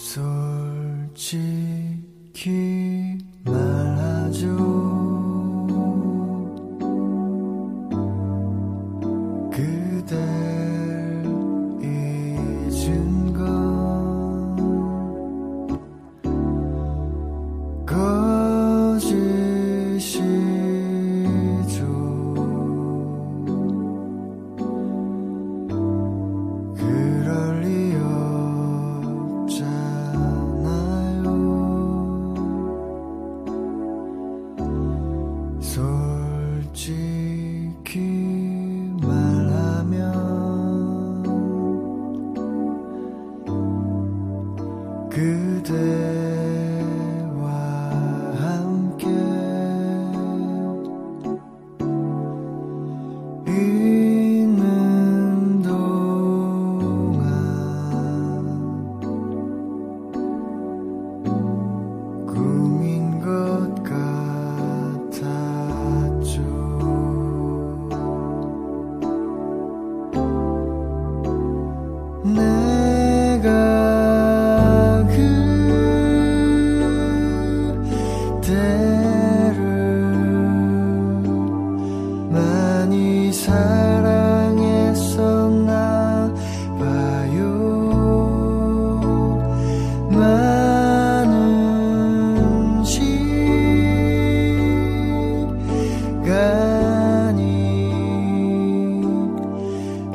솔직히 말하죠. 그댈 잊은 건 거짓이죠. 그럴 리 솔직히 말하면 그대와 함께 있는 동안 꿈인 것 같아. 내가 그대를 많이 사랑했었나 봐요. 많은 시간이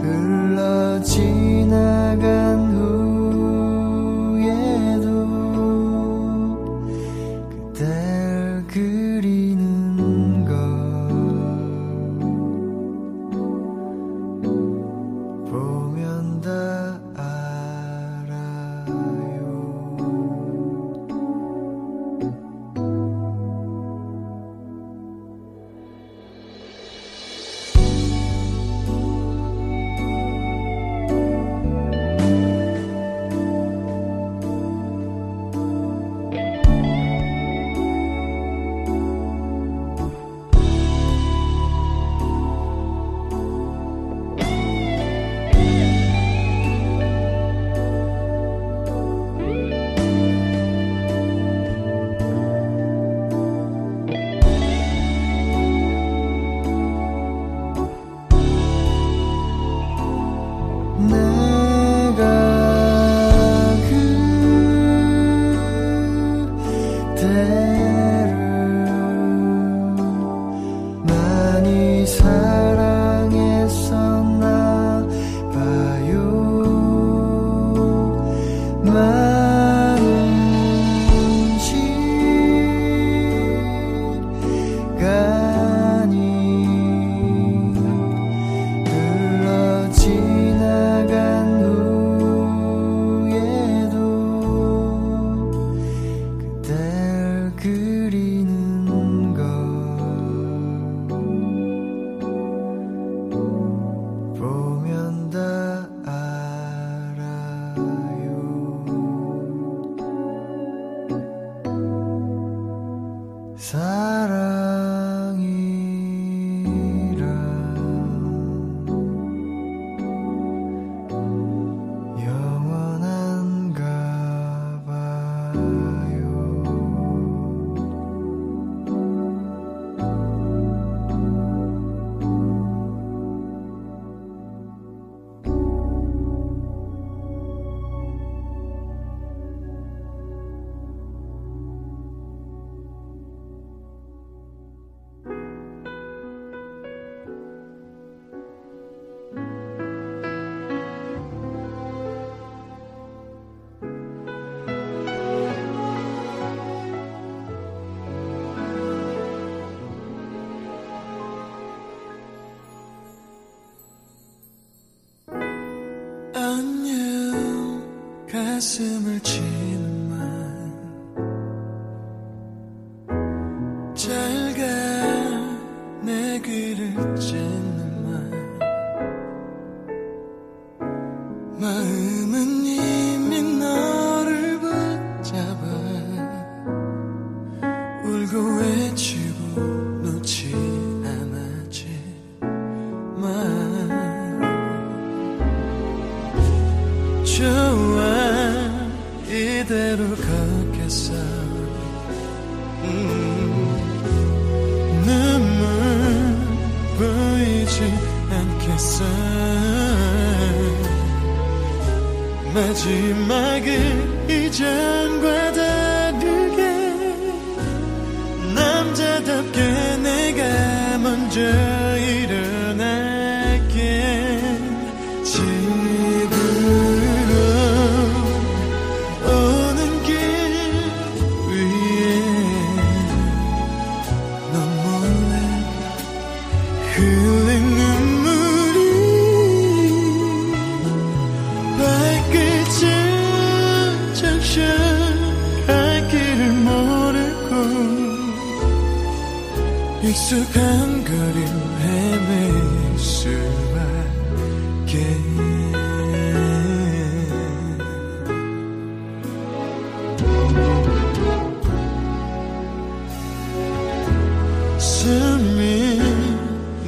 흘러 지나간 후에도 그댈 그리는 걸 보면 다 많이 사랑했었나 봐요. 많은 시간이 가슴을 치는 말 잘 가 내 귀를 찢는 말 마음은 이미 너를 붙잡아 울고 외치고 놓지 않았지 만 좋아 이대로 걷겠어 눈물 보이지 않겠어 마지막은 이전과 다르게 남자답게 내가 먼저 일어날게 익숙한 거림 헤맬 수밖에 숨이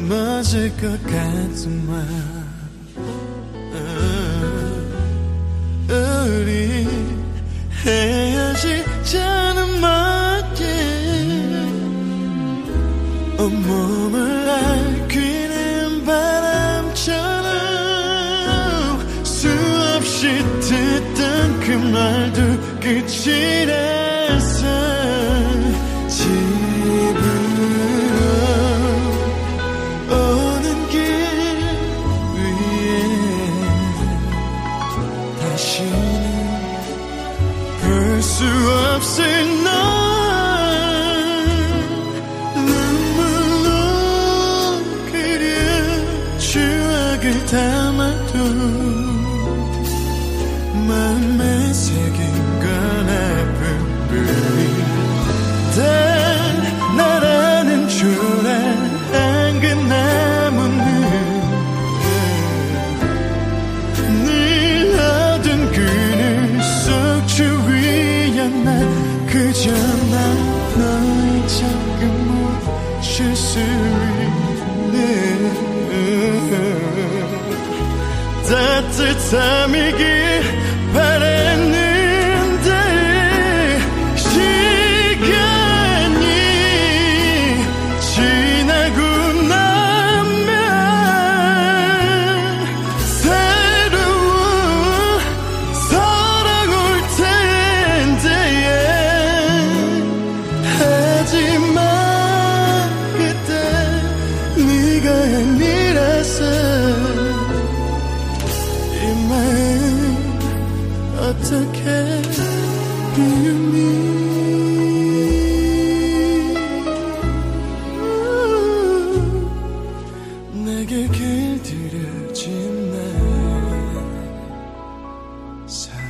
멎을 것 같지만 우리 헤어지자는 말에 온몸을 앓기는 바람처럼 수없이 듣던 그 말도 끝이라서 집으로 오는 길 위에 다시는 볼 수 없을 너 담아도 마음에 새긴 건 아픔뿐이다 나라는 초라한 앙금나무는 늘 어두운 그늘 속 추위였나 그저 난 너의 잠깐 못 쉴 수 있는 따뜻함이길 바랬는데 시간이 지나고 나면 새로운 사랑 올 텐데 하지만 그때 네가 아니라서 어떻게 비우니 내게 길들여진 나의 사랑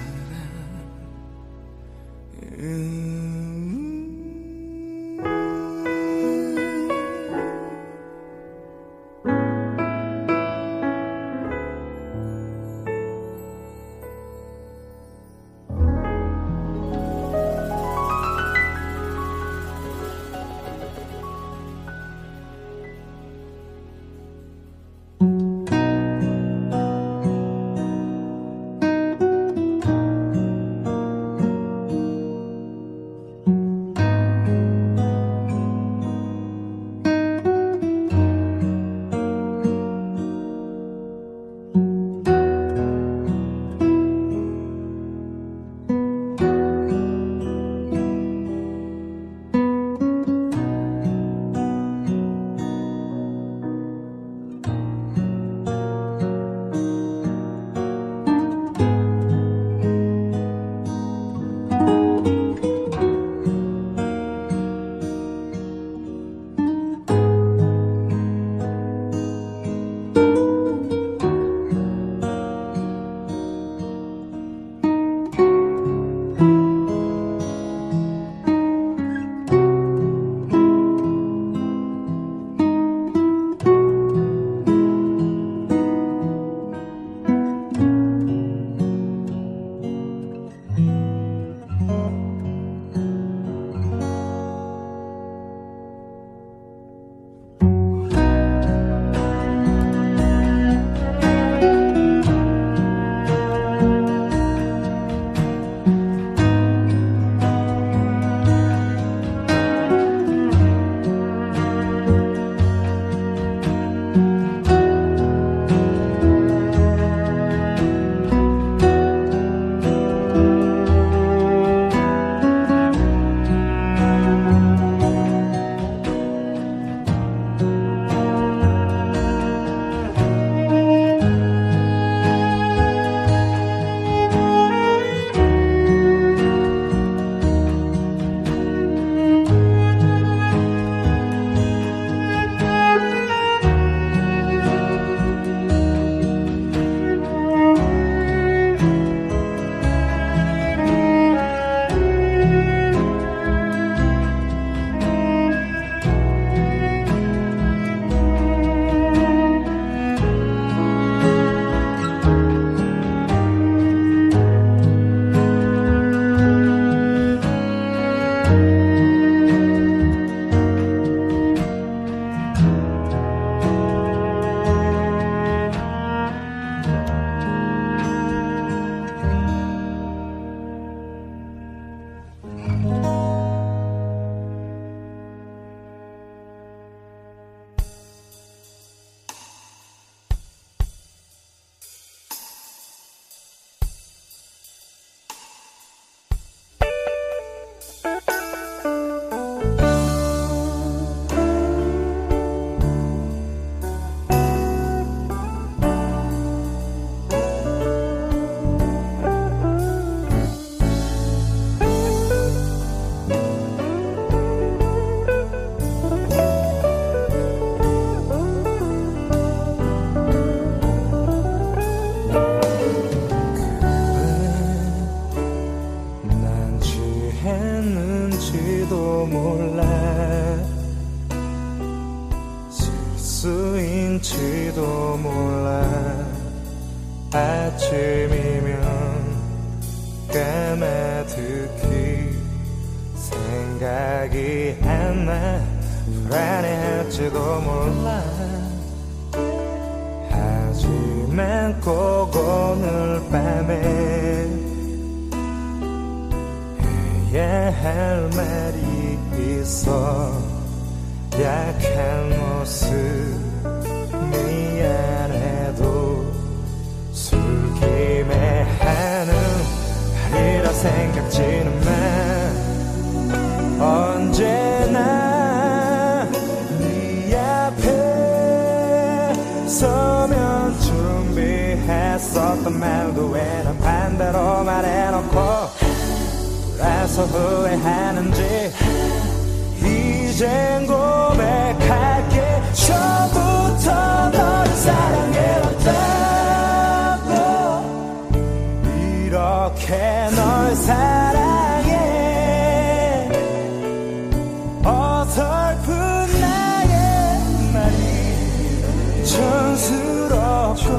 실수인지도 몰라. 아침이면 까마득히 생각이 안 나. 불안해할지도 몰라. 하지만 꼭 오늘 밤에 해야 할 말이 있어. 약한 모습 미안해도 술김에 하는 말이라 생각지는 마. 언제나 네 앞에 서면 준비했었던 말도 왜 난 반대로 말해놓고 돌아서 후회하는지 이젠 고백할게. 처음부터 너를 사랑해왔다고. 이렇게 널 사랑해. 어설픈 나의 말이 촌스럽고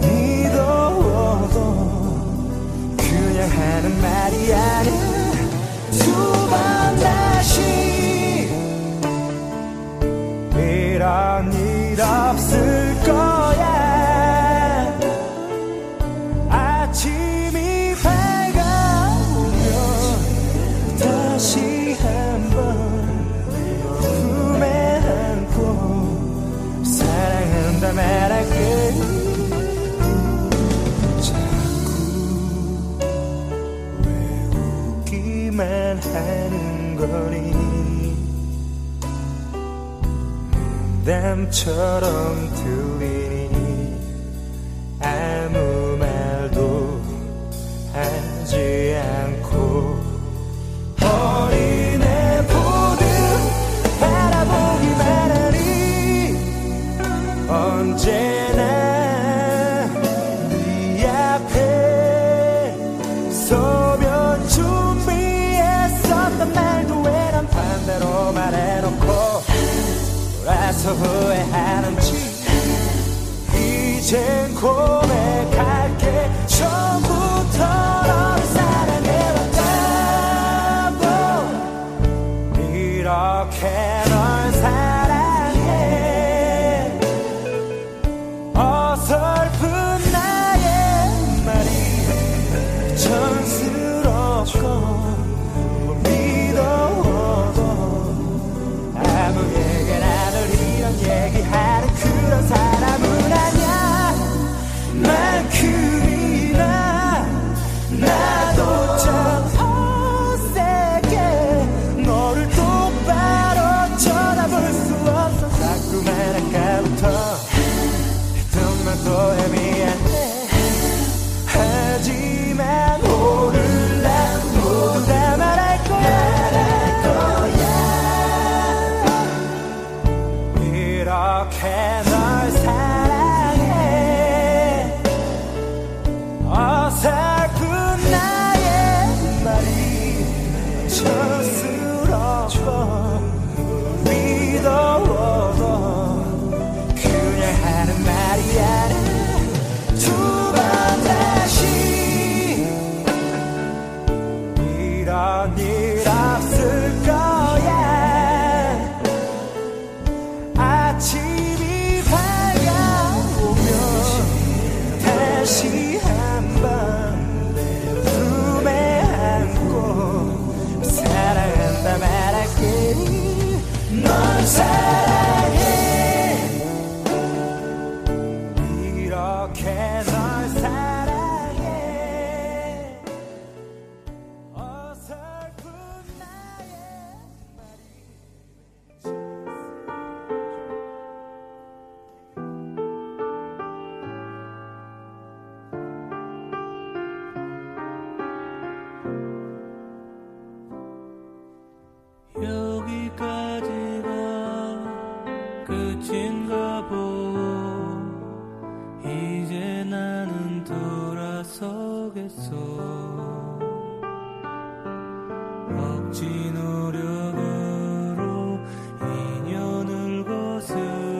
미더워도 그냥 하는 말이 아니야. 두 번 다시 이런 일 없을 거야. 아침이 밝아오면 다시 한번 품에 안고 사랑한다 말할게. 하는 거리 농담처럼 들리니 아무 말도 하지 않고 어린애 모두 바라보기만 하니. 언제나 네 앞에 서면 말도 왜 난 반대로 말해놓고 돌아서 후회하는지 이젠 고백할게. 처음부터 너를 사랑해왔다고. 이렇게 널 사랑해. 어설픈 나의 말이 촌스럽고 얘기하는 그런 사람은 아니야. 만큼이나 나도 참 어색해. 너를 똑바로 쳐다볼 수 없어. 자꾸만 아까부터 했던 말도 애매한데. 하지만 오늘 난 모두 다 말할 거야. 이렇게 널 사랑해. 어설픈 나의 말이 촌스럽고 미더워도 그냥 하는 말이 아니야. 두 번 다시 이런 일 없을 거야. 다시 한번 품에 안고 사랑한다 말할게. 널 사랑해. 이렇게 널 사랑해. 어설픈 나의 말이. 억지 노력으로 인연을 거슬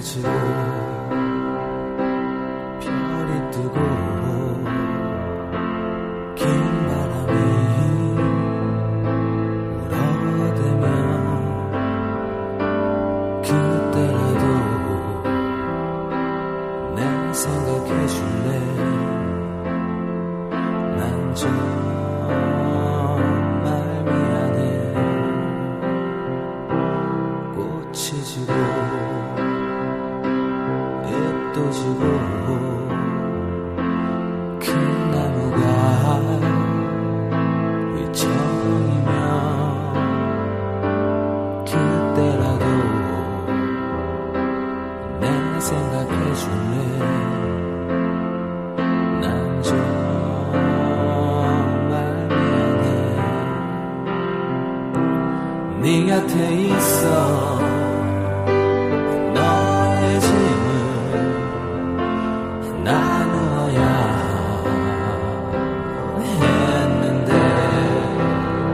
해지고 별이 뜨고 긴 바람이 물어대면 그때라도 내 생각해줄래. 난 정말 미안해. 꽃이 지고 지고 큰 나무가 위청이면 그때라도 내 생각해줄래. 난 정말 미안해. 네 곁에 있어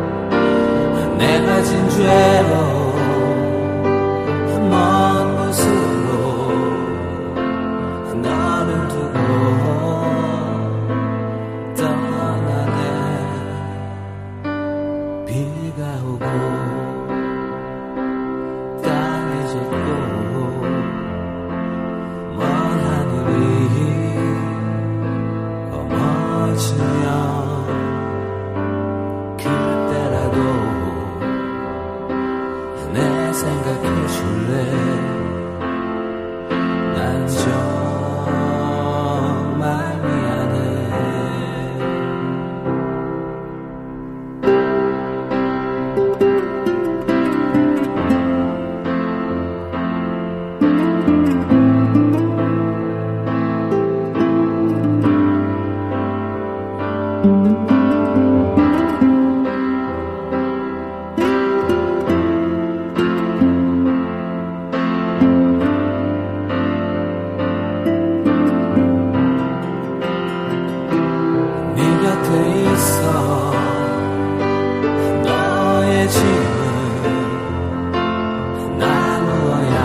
너의 짐 나누어야 했는데 내가 진 죄로 먼 곳으로 너를 두고 떠나네. 비가 오고 땅이 젖고 그때라도 내 생각해줄래. 난 정말 미안해. 곁에 있어 너의 짐을 나누어야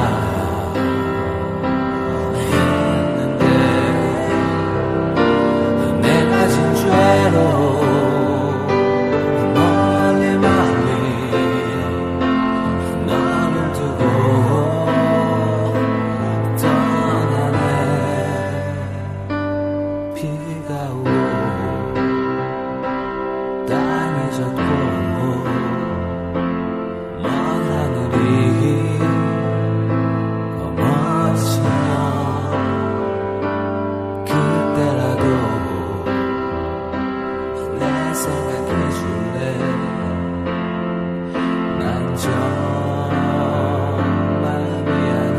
했는데 내가 진 죄로 멀리 멀리 너를 두고 떠나네. 비가 오고 땅이 젖고 먼 하늘이 검어지면 그때라도 내 생각해줄래. 난 정말 미안해.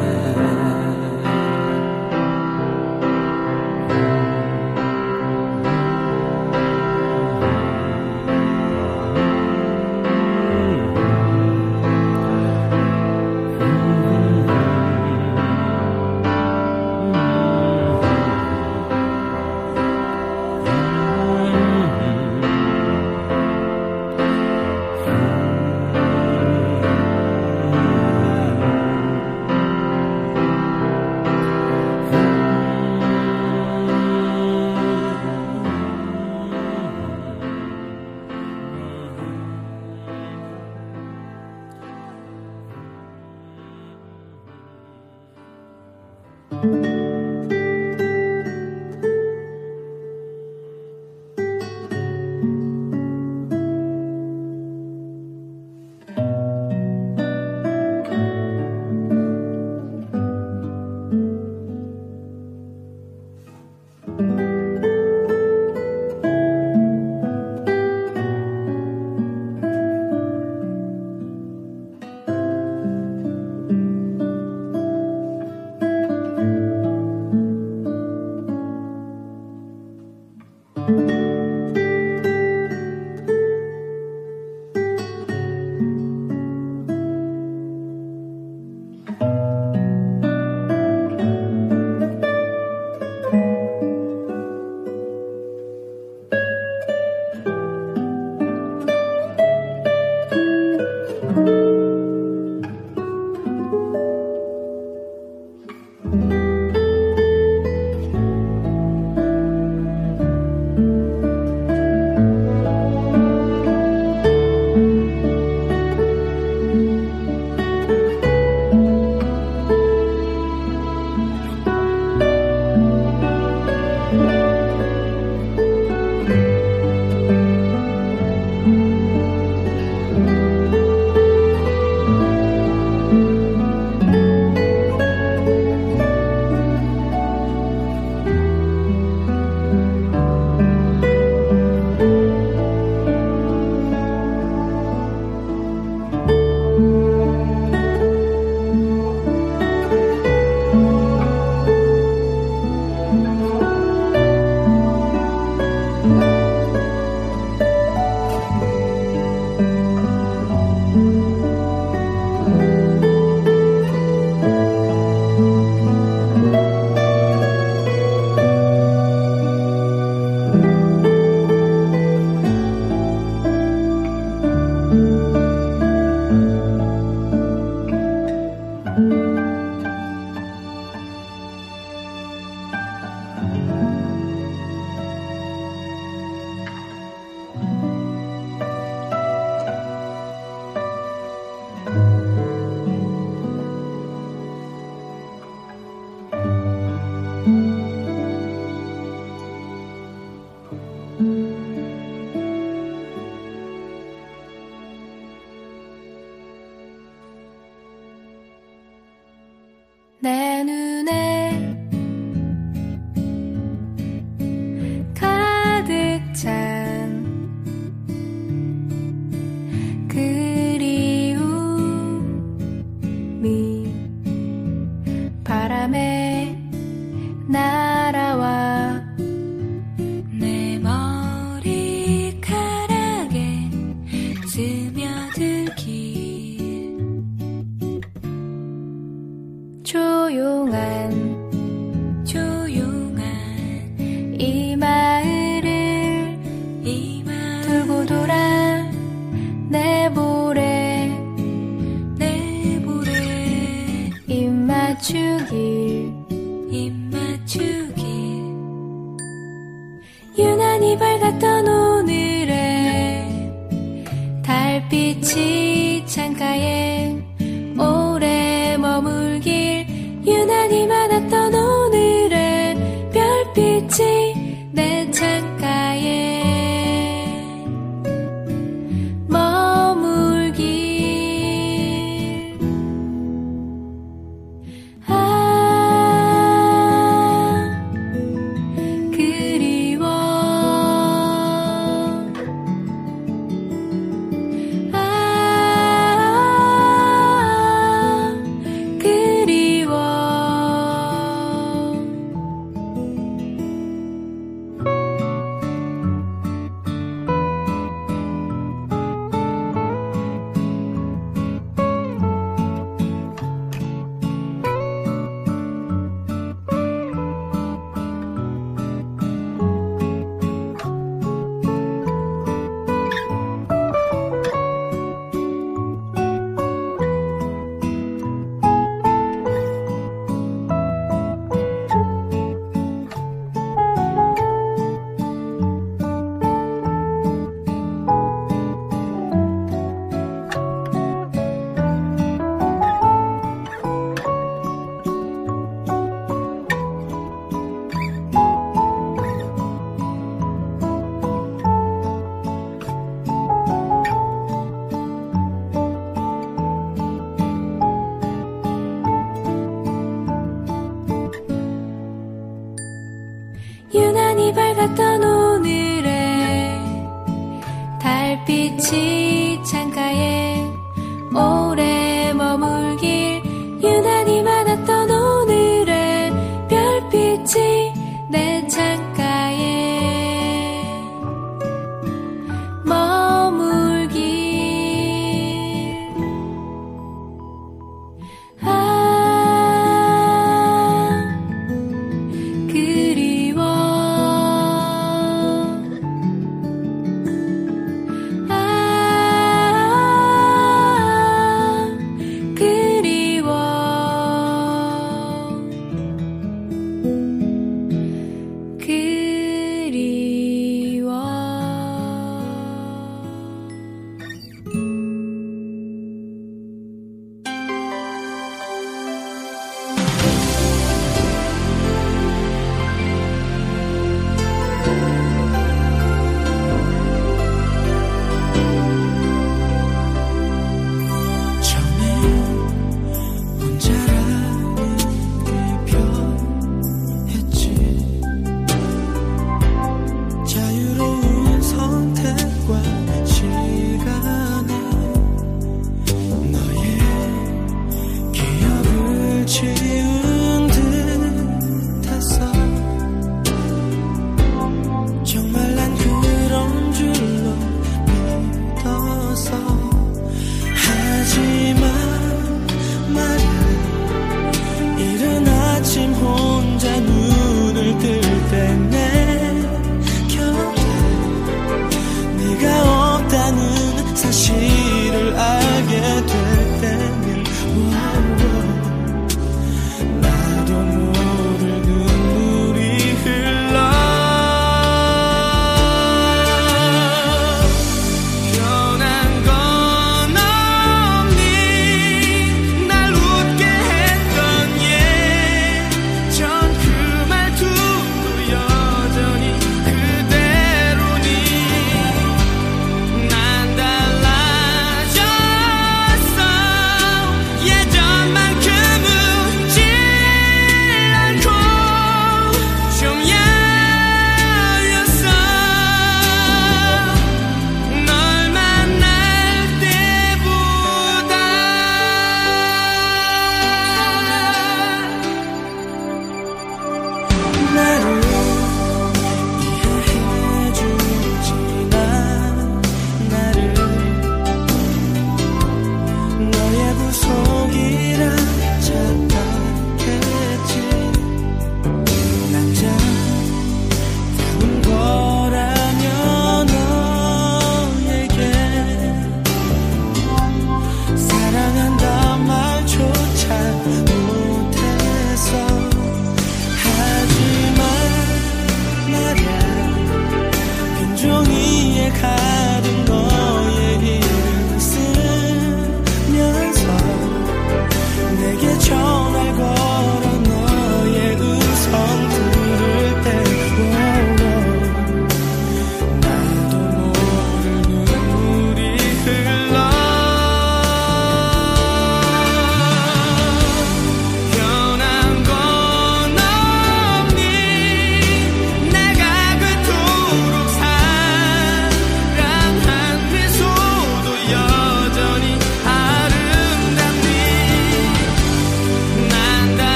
내 눈에 가득 찬 그리움이 바람에 날아와 내 머리카락에 스며들기 조용한 이 마을을 돌고 돌아 내 볼에 입맞추길 유난히 밝았던 오늘의 달빛이 창가에 오래 머물길 유난히 많았던 오늘의 별빛이 내 창가에 머물길 아 그리워 아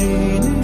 지는